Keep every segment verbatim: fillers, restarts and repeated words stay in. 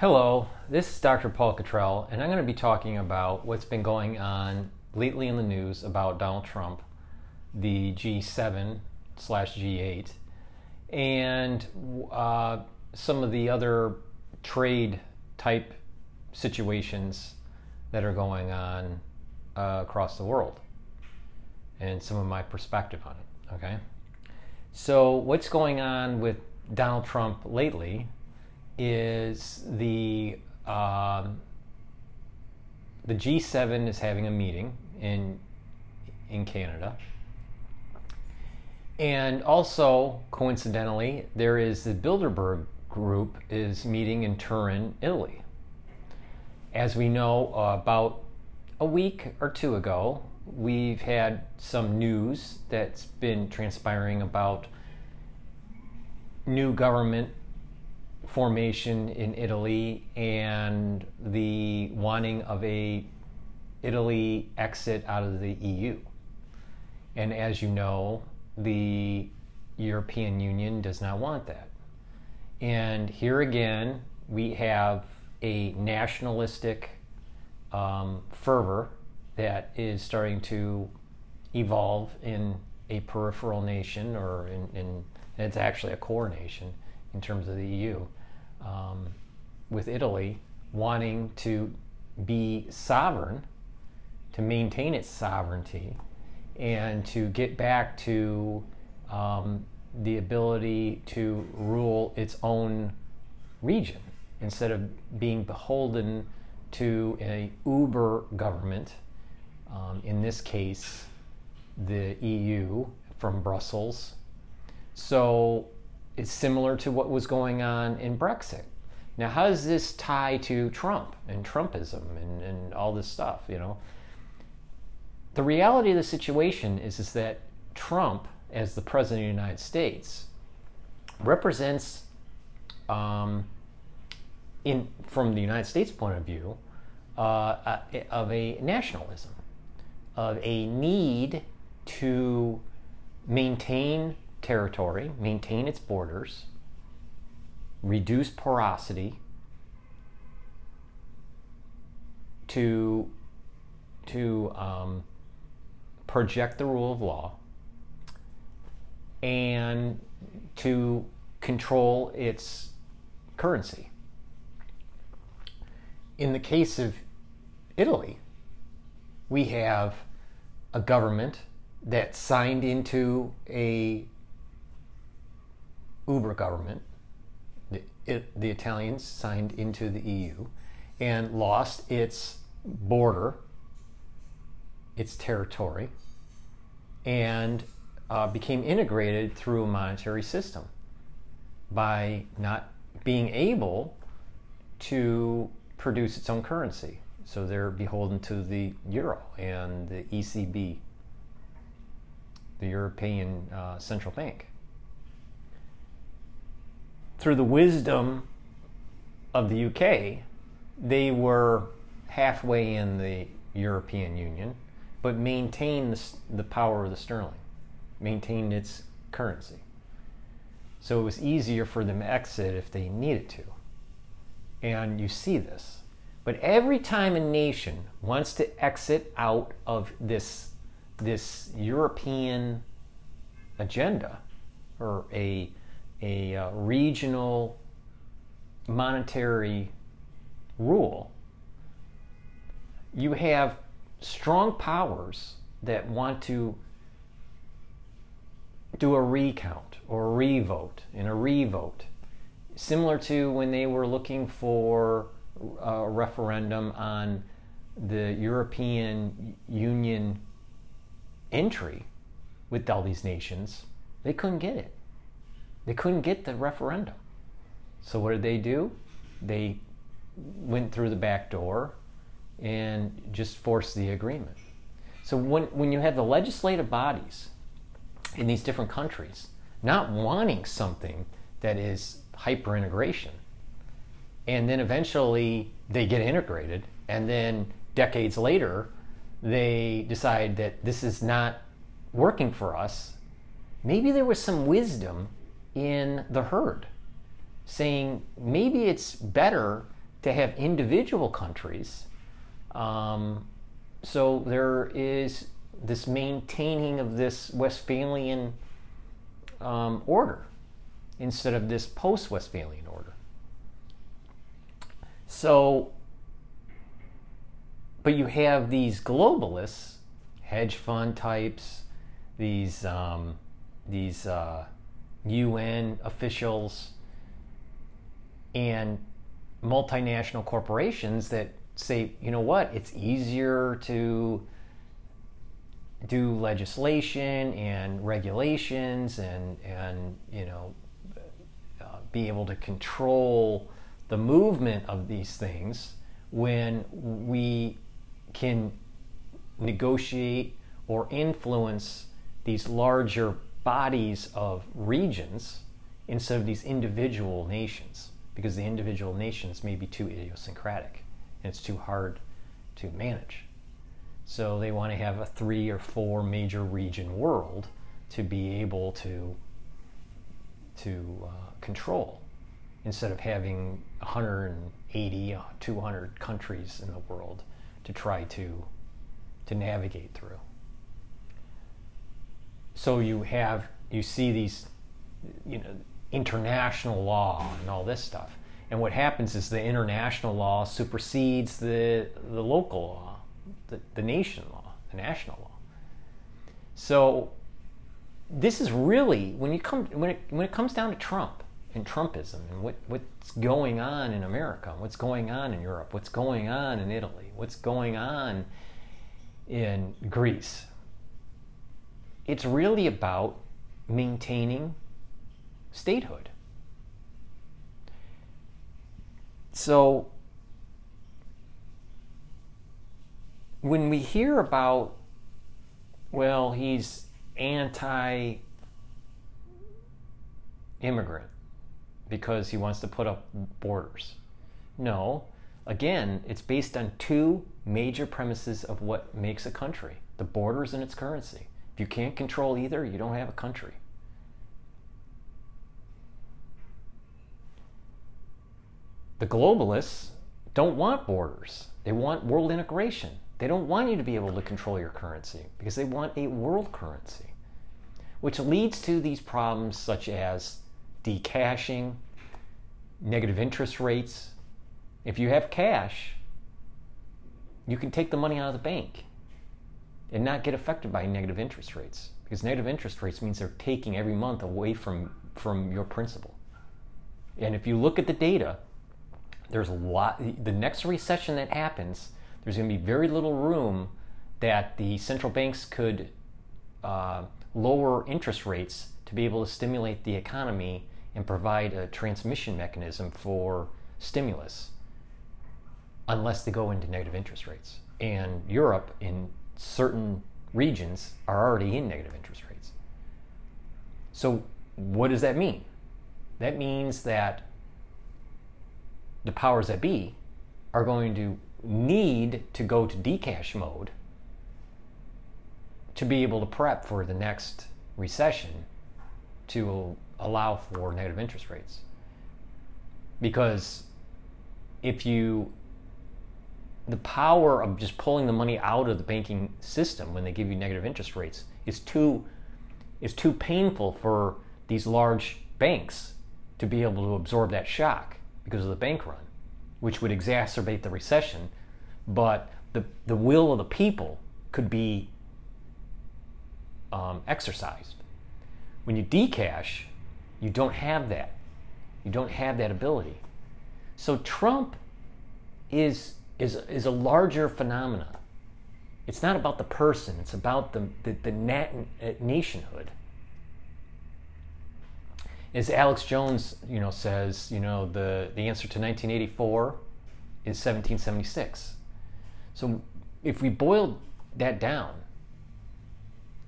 Hello, this is Doctor Paul Cottrell, and I'm going to be talking about what's been going on lately in the news about Donald Trump, the G seven slash G eight, and uh, some of the other trade type situations that are going on uh, across the world, and some of my perspective on it, okay? So what's going on with Donald Trump lately is the um, the G seven is having a meeting in in Canada, and also coincidentally there is the Bilderberg Group is meeting in Turin, Italy. As we know, uh, about a week or two ago, we've had some news that's been transpiring about new government formation in Italy and the wanting of a Italy exit out of the E U. And as you know, the European Union does not want that. And here again, we have a nationalistic um, fervor that is starting to evolve in a peripheral nation, or in, in and it's actually a core nation in terms of the E U. Um, with Italy wanting to be sovereign, to maintain its sovereignty, and to get back to um, the ability to rule its own region instead of being beholden to a uber government, um, in this case the E U from Brussels. So it's similar to what was going on in Brexit. Now, how does this tie to Trump and Trumpism and, and all this stuff, you know? The reality of the situation is, is that Trump, as the President of the United States, represents, um, in from the United States point of view, uh, of a nationalism, of a need to maintain territory, maintain its borders, reduce porosity to, to um, project the rule of law, and to control its currency. In the case of Italy, we have a government that signed into a uber government. The, it, the Italians signed into the E U and lost its border, its territory, and uh, became integrated through a monetary system by not being able to produce its own currency. So they're beholden to the euro and the E C B, the European uh, Central Bank. Through the wisdom of the U K, they were halfway in the European Union, but maintained the, the power of the sterling, maintained its currency. So it was easier for them to exit if they needed to. And you see this. But every time a nation wants to exit out of this, this European agenda, or a a uh, regional monetary rule, you have strong powers that want to do a recount or a revote and a revote, similar to when they were looking for a referendum on the European Union entry with all these nations. They couldn't get it. They couldn't get the referendum. So what did they do? They went through the back door and just forced the agreement. So when, when you have the legislative bodies in these different countries not wanting something that is hyper-integration, and then eventually they get integrated, and then decades later they decide that this is not working for us, maybe there was some wisdom in the herd, saying maybe it's better to have individual countries. Um, so there is this maintaining of this Westphalian um, order instead of this post-Westphalian order. So, but you have these globalists, hedge fund types, these um, these uh, U N officials, and multinational corporations that say, you know what, it's easier to do legislation and regulations and, and you know, uh, be able to control the movement of these things when we can negotiate or influence these larger bodies of regions instead of these individual nations, because the individual nations may be too idiosyncratic and it's too hard to manage. So they want to have a three or four major region world to be able to, to uh, control, instead of having one hundred eighty, two hundred countries in the world to try to, to navigate through. So you have, you see these, you know, international law and all this stuff. And what happens is the international law supersedes the, the local law, the, the nation law, the national law. So this is really, when you come, when it, when it comes down to Trump and Trumpism and what, what's going on in America, what's going on in Europe, what's going on in Italy, what's going on in Greece, it's really about maintaining statehood. So when we hear about, well, he's anti-immigrant because he wants to put up borders. No, again, it's based on two major premises of what makes a country: the borders and its currency. If you can't control either, you don't have a country. The globalists don't want borders. They want world integration. They don't want you to be able to control your currency because they want a world currency, which leads to these problems such as decashing, negative interest rates. If you have cash, you can take the money out of the bank and not get affected by negative interest rates, because negative interest rates means they're taking every month away from, from your principal. And if you look at the data, there's a lot, the next recession that happens, there's going to be very little room that the central banks could uh, lower interest rates to be able to stimulate the economy and provide a transmission mechanism for stimulus, unless they go into negative interest rates. And Europe, in certain regions, are already in negative interest rates. So what does that mean? That means that the powers that be are going to need to go to decash mode to be able to prep for the next recession to allow for negative interest rates. Because if you, the power of just pulling the money out of the banking system when they give you negative interest rates is too, is too painful for these large banks to be able to absorb that shock, because of the bank run, which would exacerbate the recession. But the, the will of the people could be um, exercised. When you decash, you don't have that. You don't have that ability. So Trump is, is, is a larger phenomenon. It's not about the person. It's about the, the, the nat- nationhood. As Alex Jones, you know, says, you know, the, the answer to nineteen eighty-four is seventeen seventy-six. So if we boil that down,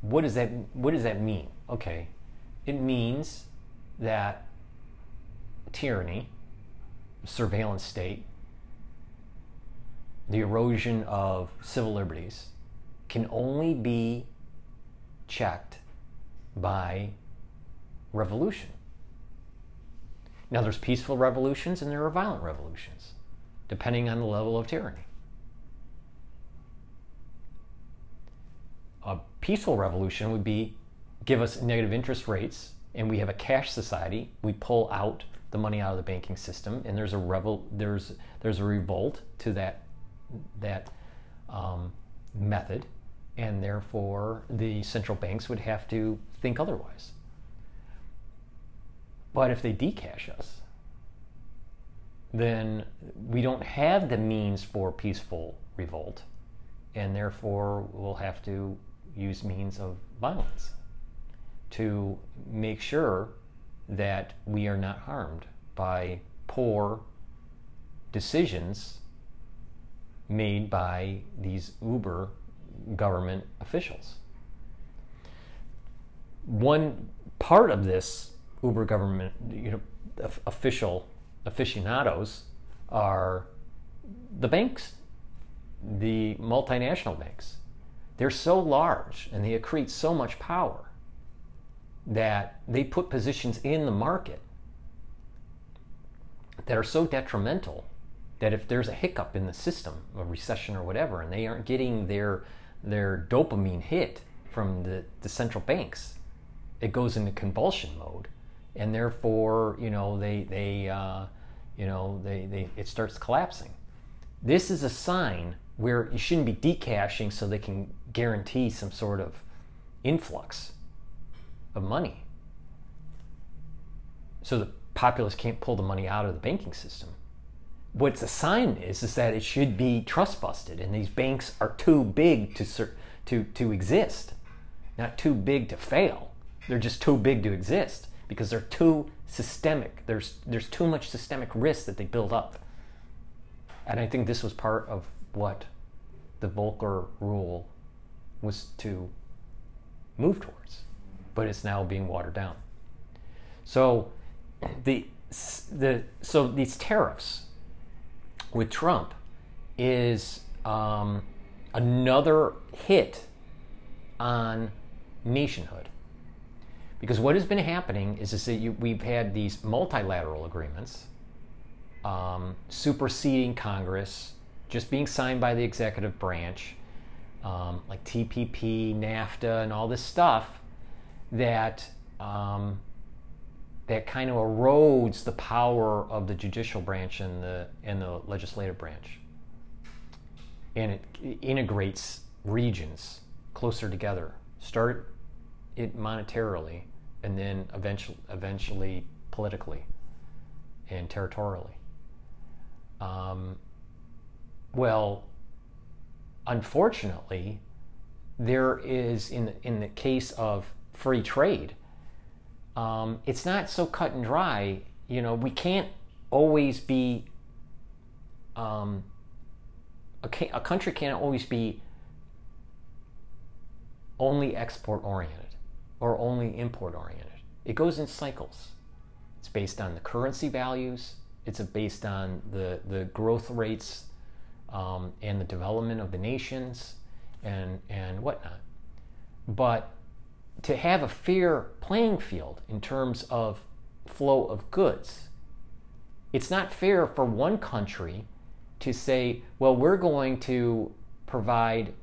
what does that, what does that mean? Okay, it means that tyranny, surveillance state, the erosion of civil liberties can only be checked by revolution. Now, there's peaceful revolutions and there are violent revolutions. depending on the level of tyranny. A peaceful revolution would be give us negative interest rates and we have a cash society. We pull out the money out of the banking system, and there's a revel there's there's a revolt to that that um, method, and therefore the central banks would have to think otherwise. But if they decash us, then we don't have the means for peaceful revolt, and therefore we'll have to use means of violence to make sure that we are not harmed by poor decisions made by these uber government officials. One part of this uber government, you know, official aficionados are the banks, the multinational banks. They're so large and they accrete so much power that they put positions in the market that are so detrimental that if there's a hiccup in the system, a recession or whatever, and they aren't getting their their dopamine hit from the, the central banks, it goes into convulsion mode, and therefore, you know, they they uh, you know they, they it starts collapsing. This is a sign where you shouldn't be decashing so they can guarantee some sort of influx of money, so the populace can't pull the money out of the banking system. What's a sign is is that it should be trust busted, and these banks are too big to to to exist, not too big to fail. They're just too big to exist because they're too systemic. There's there's too much systemic risk that they build up, and I think this was part of what the Volcker rule was to move towards. But it's now being watered down. So the the so these tariffs with Trump is um, another hit on nationhood, because what has been happening is, is that you, we've had these multilateral agreements um, superseding Congress, just being signed by the executive branch, um, like T P P, NAFTA, and all this stuff. That um, that kind of erodes the power of the judicial branch and the and the legislative branch, and it, it integrates regions closer together. Start it monetarily, and then eventually, eventually politically and territorially. Um, well, unfortunately, there is in in the case of free trade, um, it's not so cut and dry. You know, we can't always be um, a, ca a country can't always be only export oriented or only import oriented. It goes in cycles. It's based on the currency values. It's based on the the growth rates um, and the development of the nations and and whatnot. But to have a fair playing field in terms of flow of goods, it's not fair for one country to say, well, we're going to provide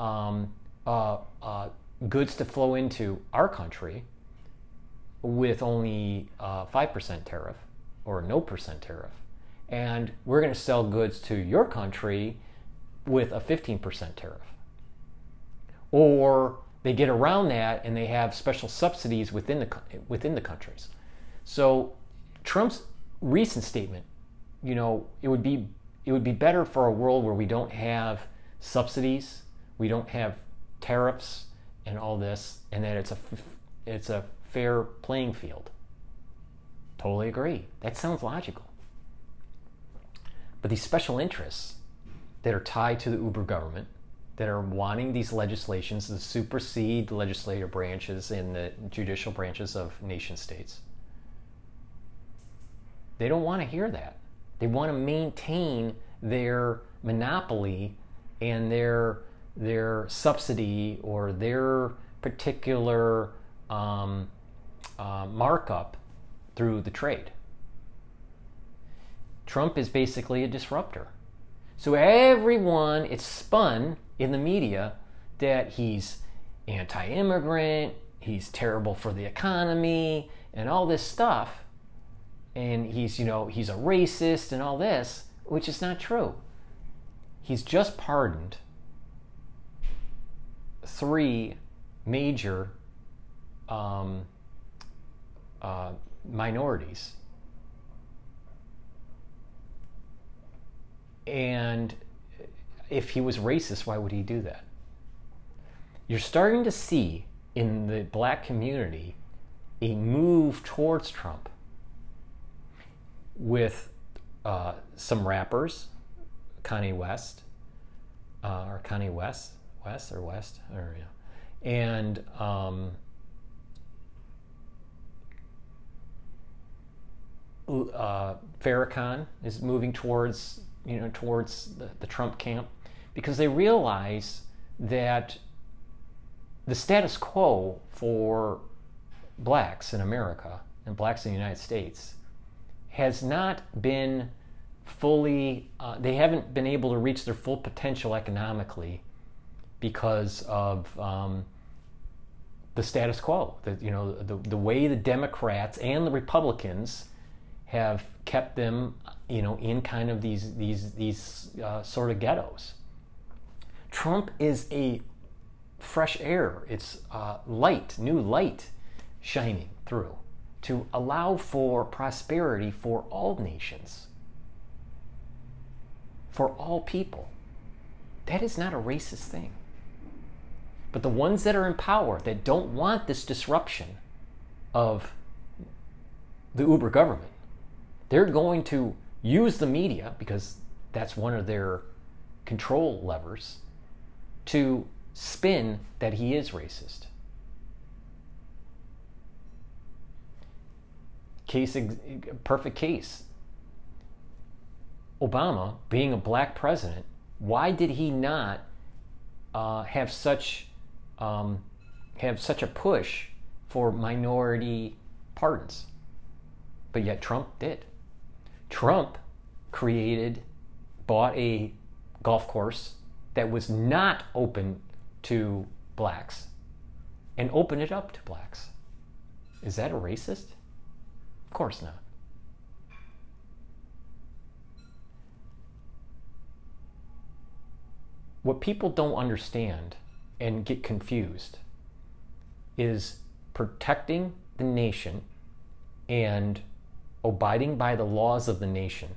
um, uh, uh, goods to flow into our country with only a five percent tariff or no percent tariff, and we're going to sell goods to your country with a fifteen percent tariff. Or they get around that and they have special subsidies within the within the countries. So Trump's recent statement, you know, it would be it would be better for a world where we don't have subsidies, we don't have tariffs and all this, and that it's a it's a fair playing field. Totally agree. That sounds logical. But these special interests that are tied to the uber government, that are wanting these legislations to supersede the legislative branches and the judicial branches of nation states, they don't want to hear that. They want to maintain their monopoly and their their subsidy or their particular um, uh, markup through the trade. Trump is basically a disruptor. So everyone, it's spun in the media that he's anti-immigrant, he's terrible for the economy, and all this stuff, and he's, you know, he's a racist and all this, which is not true. He's just pardoned three major um, uh, minorities. And if he was racist, why would he do that? You're starting to see in the black community a move towards Trump with uh, some rappers, Kanye West, uh, or Kanye West, West or West, or yeah, and um, uh, Farrakhan is moving towards, you know, towards the, the Trump camp, because they realize that the status quo for blacks in America and blacks in the United States has not been fully, uh, they haven't been able to reach their full potential economically because of um, the status quo. The, you know, the, the way the Democrats and the Republicans have kept them, you know, in kind of these these these uh, sort of ghettos. Trump is a fresh air. It's uh, light, new light shining through to allow for prosperity for all nations, for all people. That is not a racist thing. But the ones that are in power that don't want this disruption of the Uber government, they're going to use the media, because that's one of their control levers, to spin that he is racist. Case, perfect case. Obama, being a black president, why did he not uh, have such um, have such a push for minority pardons? But yet Trump did. Trump created, bought a golf course that was not open to blacks and opened it up to blacks. Is that a racist? Of course not. What people don't understand and get confused is protecting the nation and abiding by the laws of the nation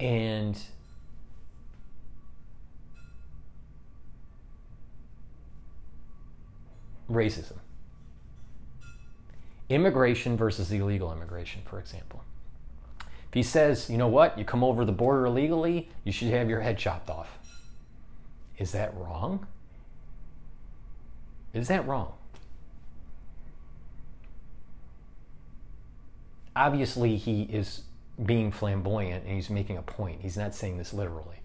and racism. Immigration versus illegal immigration, for example. If he says, you know what, you come over the border illegally, you should have your head chopped off. Is that wrong? Is that wrong? Obviously, he is being flamboyant and he's making a point. He's not saying this literally.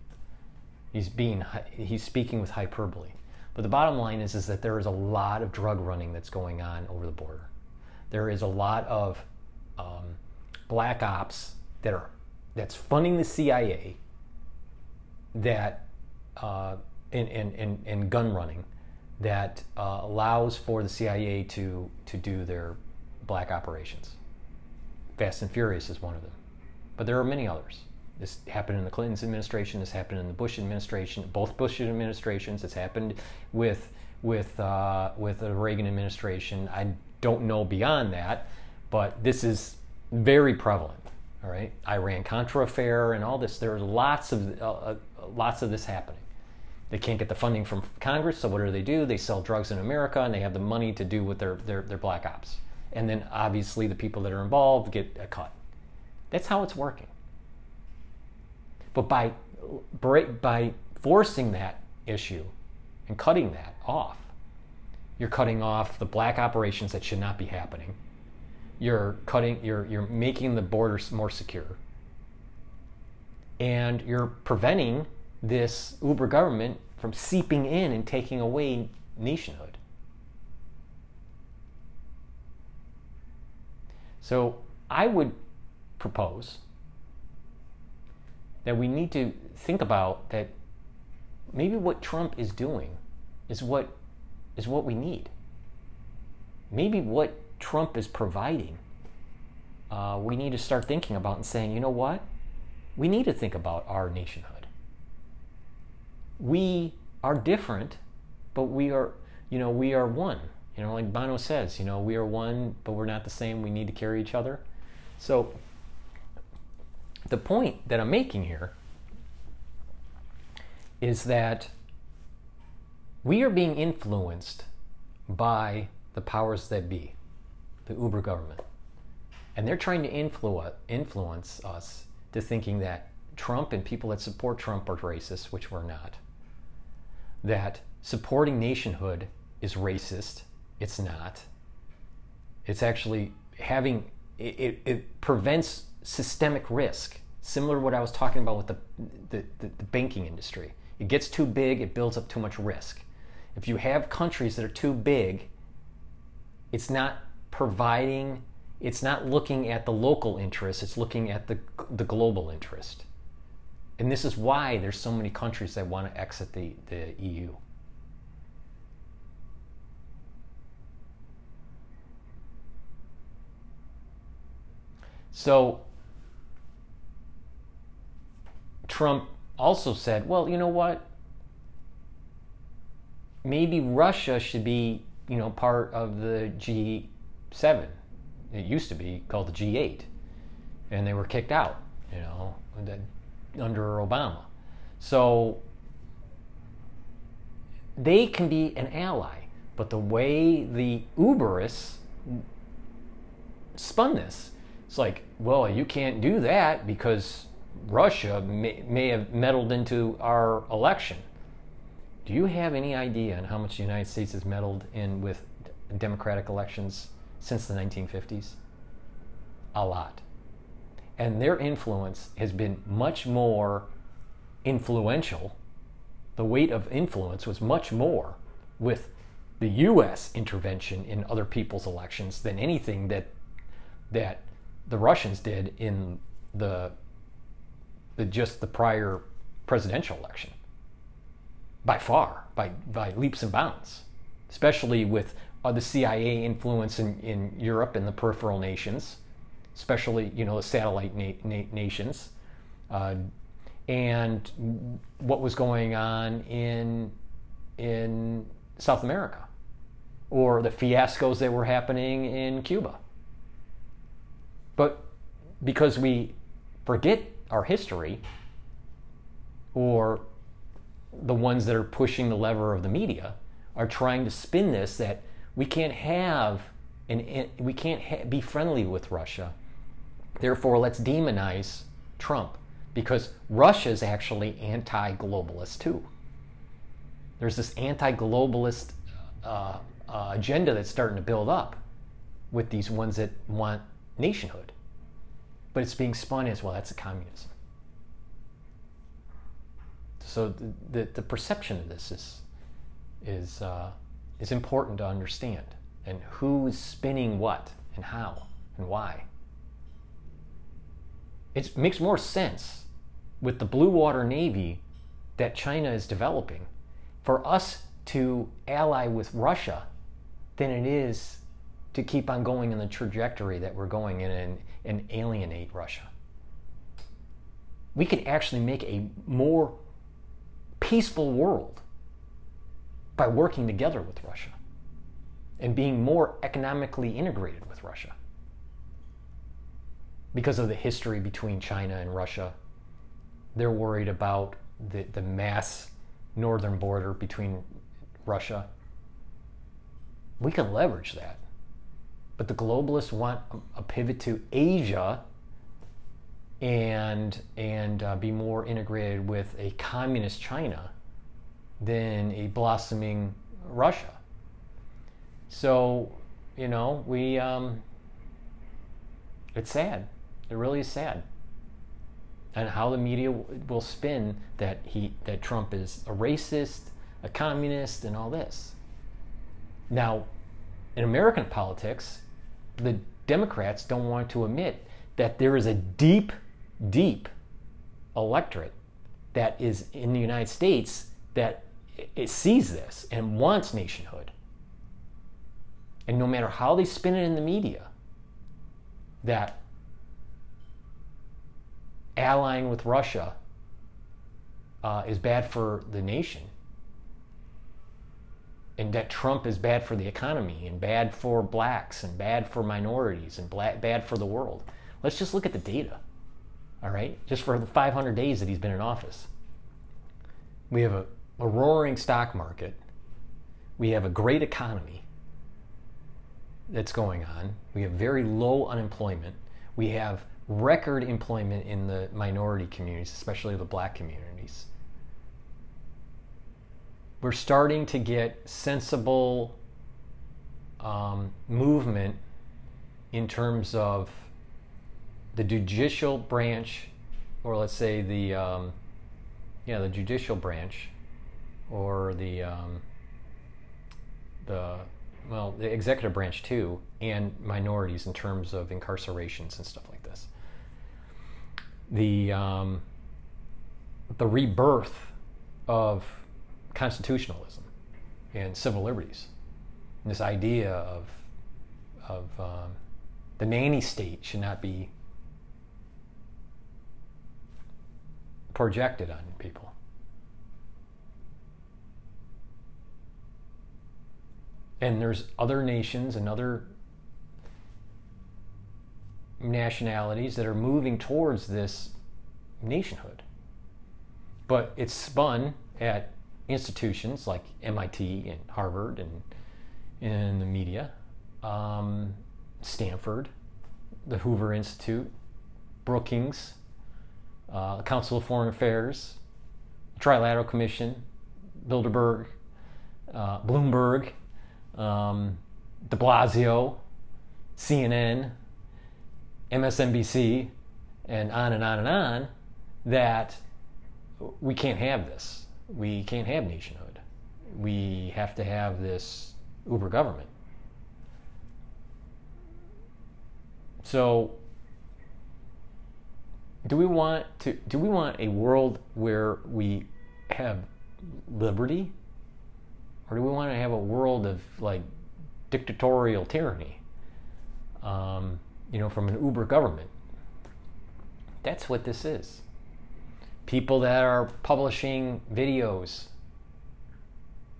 He's being, he's speaking with hyperbole. But the bottom line is, is that there is a lot of drug running that's going on over the border. There is a lot of um, black ops that are, that's funding the C I A, that uh, and, and, and, and gun running that uh, allows for the C I A to, to do their black operations. Fast and Furious is one of them. But there are many others. This happened in the Clinton's administration. This happened in the Bush administration. Both Bush administrations. It's happened with with uh, with the Reagan administration. I don't know beyond that, but this is very prevalent. All right, Iran-Contra affair and all this. There are lots of uh, lots of this happening. They can't get the funding from Congress, so what do they do? They sell drugs in America, and they have the money to do with their their, their black ops. And then obviously the people that are involved get a cut. That's how it's working. But by by forcing that issue and cutting that off, you're cutting off the black operations that should not be happening. You're cutting. You're you're making the borders more secure, and you're preventing this Uber government from seeping in and taking away nationhood. So I would propose that we need to think about that maybe what Trump is doing is what is what we need. Maybe what Trump is providing, uh, we need to start thinking about and saying, you know what? We need to think about our nationhood. We are different, but we are, you know, we are one. You know, like Bono says, you know, we are one, but we're not the same. We need to carry each other. So the point that I'm making here is that we are being influenced by the powers that be, the Uber government. And they're trying to influ- influence us to thinking that Trump and people that support Trump are racist, which we're not. That supporting nationhood is racist. It's not. It's actually having, it, it, it prevents systemic risk, similar to what I was talking about with the, the, the, the banking industry. It gets too big, it builds up too much risk. If you have countries that are too big, it's not providing, it's not looking at the local interest, it's looking at the, the global interest. And this is why there's so many countries that want to exit the, the E U. So Trump also said, well, you know what? Maybe Russia should be, you know, part of the G seven. It used to be called the G eight, and they were kicked out, you know, under Obama. So they can be an ally, but the way the Uberists spun this, it's like, well, you can't do that because Russia may, may have meddled into our election. Do you have any idea on how much the United States has meddled in with democratic elections since the nineteen fifties? A lot. And their influence has been much more influential. The weight of influence was much more with the U S intervention in other people's elections than anything that that the Russians did in the, the just the prior presidential election. By far, by, by leaps and bounds, especially with uh, the C I A influence in, in Europe and the peripheral nations, especially, you know, the satellite na- na- nations, uh, and what was going on in, in South America, or the fiascos that were happening in Cuba. But because we forget our history, or the ones that are pushing the lever of the media are trying to spin this that we can't have and we can't ha- be friendly with Russia. Therefore, let's demonize Trump, because Russia is actually anti-globalist too. There's this anti-globalist uh, uh, agenda that's starting to build up with these ones that want nationhood, but it's being spun as, well, that's a communism. So the, the, the perception of this is is uh, is important to understand, and who's spinning what and how and why. It makes more sense with the blue water navy that China is developing for us to ally with Russia than it is to keep on going in the trajectory that we're going in and, and alienate Russia. We could actually make a more peaceful world by working together with Russia and being more economically integrated with Russia, because of the history between China and Russia. They're worried about the, the mass northern border between Russia. We can leverage that. But the globalists want a pivot to Asia and and uh, be more integrated with a communist China than a blossoming Russia. So, you know, we um, it's sad. It really is sad. And how the media w- will spin that he that Trump is a racist, a communist, and all this. Now, in American politics, the Democrats don't want to admit that there is a deep, deep electorate that is in the United States that it sees this and wants nationhood. And no matter how they spin it in the media, that allying with Russia uh, is bad for the nation, and that Trump is bad for the economy, and bad for blacks, and bad for minorities, and black, bad for the world. Let's just look at the data, all right? Just for the five hundred days that he's been in office. We have a, a roaring stock market. We have a great economy that's going on. We have very low unemployment. We have record employment in the minority communities, especially the black communities. We're starting to get sensible um, movement in terms of the judicial branch, or let's say the um, yeah the judicial branch, or the um, the well the executive branch too, and minorities in terms of incarcerations and stuff like this. The um, the rebirth of constitutionalism and civil liberties, and this idea of of um, the nanny state should not be projected on people. And there's other nations and other nationalities that are moving towards this nationhood, but it's spun at institutions like M I T and Harvard and in the media, um, Stanford, the Hoover Institute, Brookings, uh, Council of Foreign Affairs, Trilateral Commission, Bilderberg, uh, Bloomberg, um, de Blasio, C N N, M S N B C, and on and on and on, that we can't have this. We can't have nationhood. We have to have this uber government. So, do we want to? Do we want a world where we have liberty, or do we want to have a world of like dictatorial tyranny? Um, you know, from an uber government. That's what this is. People that are publishing videos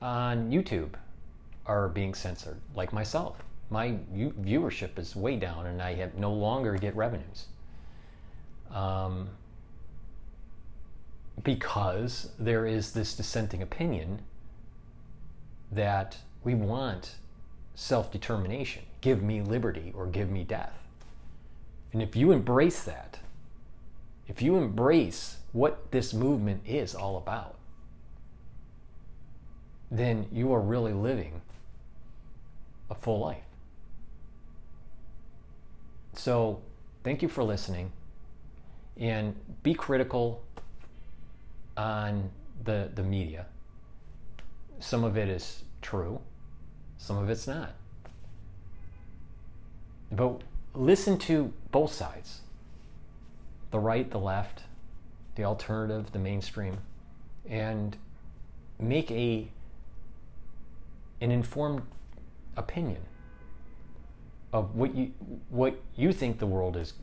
on YouTube are being censored, like myself. My view- viewership is way down, and I have no longer get revenues. Um, because there is this dissenting opinion that we want self-determination. Give me liberty or give me death. And if you embrace that, if you embrace what this movement is all about, then you are really living a full life. So thank you for listening, and be critical on the, the media. Some of it is true, some of it's not. But listen to both sides, the right, the left, the alternative, the mainstream, and make a an informed opinion of what you what you think the world is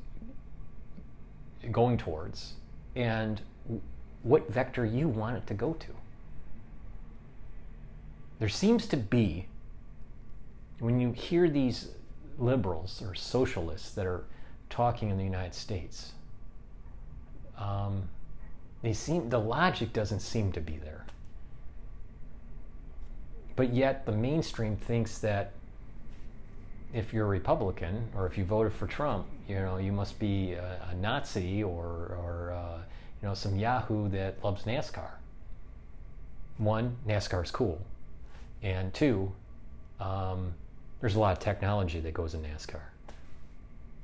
going towards, and what vector you want it to go to. There seems to be, when you hear these liberals or socialists that are talking in the United States, um, They seem, the logic doesn't seem to be there. But yet the mainstream thinks that if you're a Republican or if you voted for Trump, you know, you must be a, a Nazi or, or uh, you know, some yahoo that loves NASCAR. One, NASCAR's cool. And two, um, there's a lot of technology that goes in NASCAR.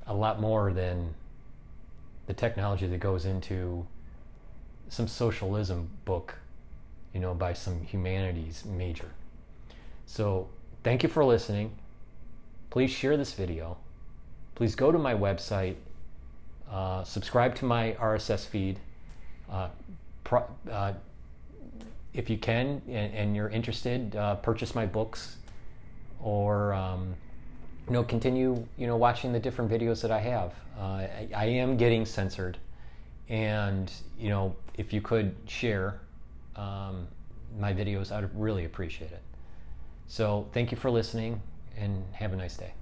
A lot more than the technology that goes into some socialism book, you know, by some humanities major. So thank you for listening. Please share this video. please go to my website, uh, subscribe to my R S S feed. Uh, pro uh, if you can and, and you're interested, uh, purchase my books, or um, you know, continue you know watching the different videos that I have. Uh, I, I am getting censored, and you know if you could share um, my videos, I'd really appreciate it. So thank you for listening, and have a nice day.